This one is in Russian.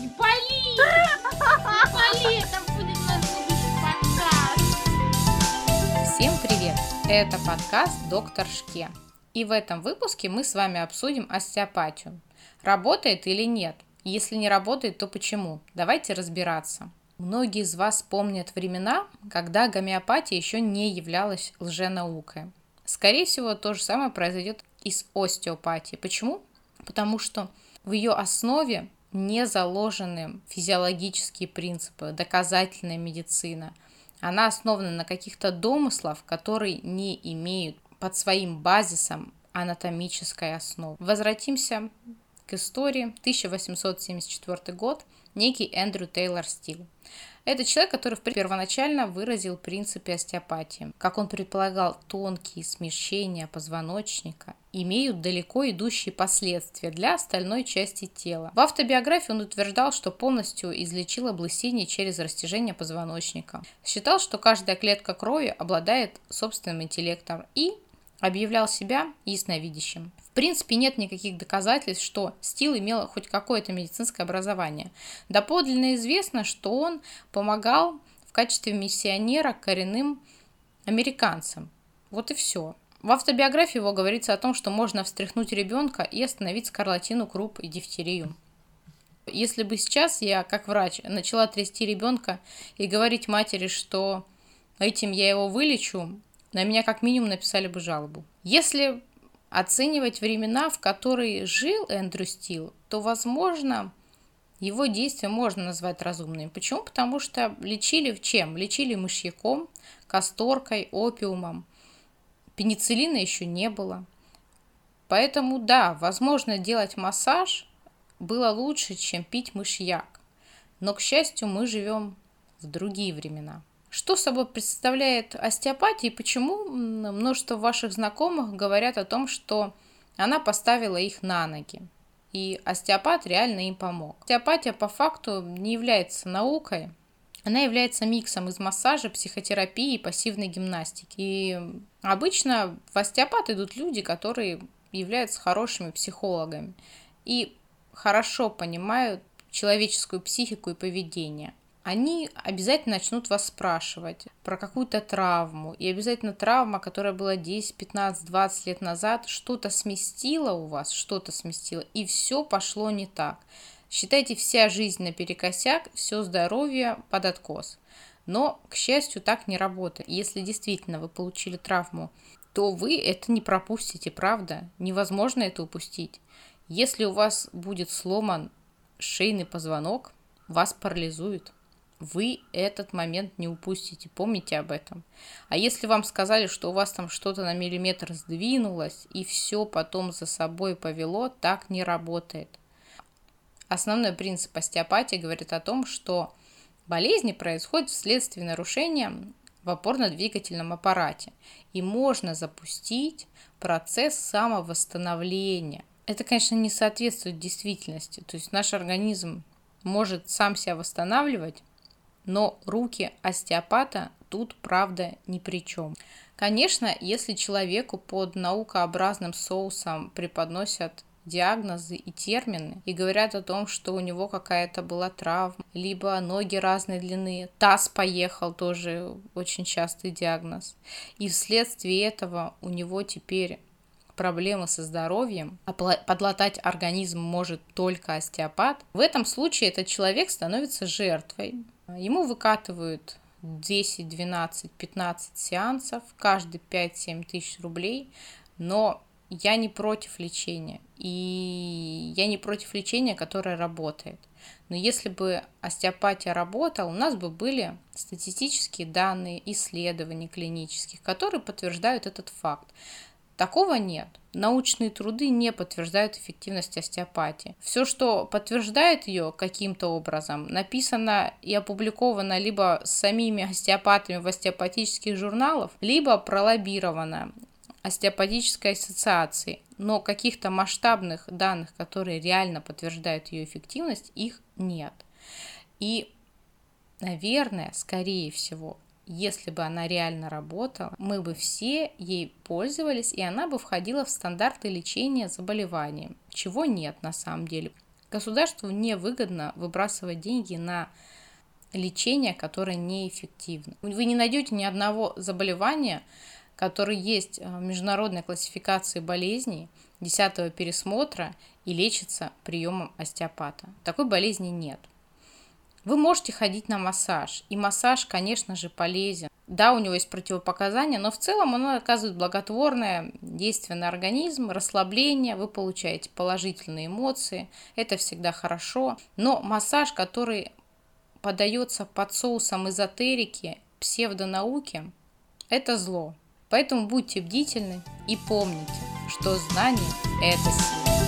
Не пали! Не пали! Это будет наш будущий подкаст! Всем привет! Это подкаст «Доктор Шке». И в этом выпуске мы с вами обсудим остеопатию. Работает или нет? Если не работает, то почему? Давайте разбираться. Многие из вас помнят времена, когда гомеопатия еще не являлась лженаукой. Скорее всего, то же самое произойдет и с остеопатией. Почему? Потому что в ее основе не заложены физиологические принципы, доказательная медицина. Она основана на каких-то домыслах, которые не имеют под своим базисом анатомической основы. Возвратимся к истории. 1874 год. Некий Эндрю Тейлор Стилл. Это человек, который первоначально выразил принципы остеопатии. Как он предполагал, тонкие смещения позвоночника имеют далеко идущие последствия для остальной части тела. В автобиографии он утверждал, что полностью излечил облысение через растяжение позвоночника. Считал, что каждая клетка крови обладает собственным интеллектом и объявлял себя ясновидящим. В принципе, нет никаких доказательств, что Стилл имел хоть какое-то медицинское образование. Доподлинно известно, что он помогал в качестве миссионера коренным американцам. Вот и все. В автобиографии его говорится о том, что можно встряхнуть ребенка и остановить скарлатину, круп и дифтерию. Если бы сейчас я, как врач, начала трясти ребенка и говорить матери, что этим я его вылечу, на меня как минимум написали бы жалобу. Если оценивать времена, в которые жил Эндрю Стилл, то, возможно, его действия можно назвать разумными. Почему? Потому что лечили чем? Лечили мышьяком, касторкой, опиумом. Пенициллина еще не было. Поэтому, да, возможно, делать массаж было лучше, чем пить мышьяк. Но, к счастью, мы живем в другие времена. Что собой представляет остеопатия и почему множество ваших знакомых говорят о том, что она поставила их на ноги, и остеопат реально им помог? Остеопатия по факту не является наукой, она является миксом из массажа, психотерапии и пассивной гимнастики. И обычно в остеопат идут люди, которые являются хорошими психологами и хорошо понимают человеческую психику и поведение. Они обязательно начнут вас спрашивать про какую-то травму. И обязательно травма, которая была 10, 15, 20 лет назад, что-то сместила у вас, и все пошло не так. Считайте, вся жизнь наперекосяк, все здоровье под откос. Но, к счастью, так не работает. Если действительно вы получили травму, то вы это не пропустите, правда? Невозможно это упустить. Если у вас будет сломан шейный позвонок, вас парализует. Вы этот момент не упустите, помните об этом. А если вам сказали, что у вас там что-то на миллиметр сдвинулось, и все потом за собой повело, так не работает. Основной принцип остеопатии говорит о том, что болезни происходят вследствие нарушения в опорно-двигательном аппарате. И можно запустить процесс самовосстановления. Это, конечно, не соответствует действительности. То есть наш организм может сам себя восстанавливать, но руки остеопата тут, правда, ни при чем. Конечно, если человеку под наукообразным соусом преподносят диагнозы и термины, и говорят о том, что у него какая-то была травма, либо ноги разной длины, таз поехал, тоже очень частый диагноз, и вследствие этого у него теперь проблемы со здоровьем, а подлатать организм может только остеопат, в этом случае этот человек становится жертвой. Ему выкатывают 10, 12, 15 сеансов, каждый 5-7 тысяч рублей, но я не против лечения, и я не против лечения, которое работает. Но если бы остеопатия работала, у нас бы были статистические данные, исследований клинических, которые подтверждают этот факт. Такого нет. Научные труды не подтверждают эффективность остеопатии. Все, что подтверждает ее каким-то образом, написано и опубликовано либо самими остеопатами в остеопатических журналах, либо пролоббировано остеопатической ассоциацией. Но каких-то масштабных данных, которые реально подтверждают ее эффективность, их нет. И, наверное, скорее всего, если бы она реально работала, мы бы все ей пользовались, и она бы входила в стандарты лечения заболеваний, чего нет на самом деле. Государству невыгодно выбрасывать деньги на лечение, которое неэффективно. Вы не найдете ни одного заболевания, которое есть в международной классификации болезней 10-го пересмотра и лечится приемом остеопата. Такой болезни нет. Вы можете ходить на массаж, и массаж, конечно же, полезен. Да, у него есть противопоказания, но в целом он оказывает благотворное действие на организм, расслабление, вы получаете положительные эмоции, это всегда хорошо. Но массаж, который подается под соусом эзотерики, псевдонауки, это зло. Поэтому будьте бдительны и помните, что знание – это сила.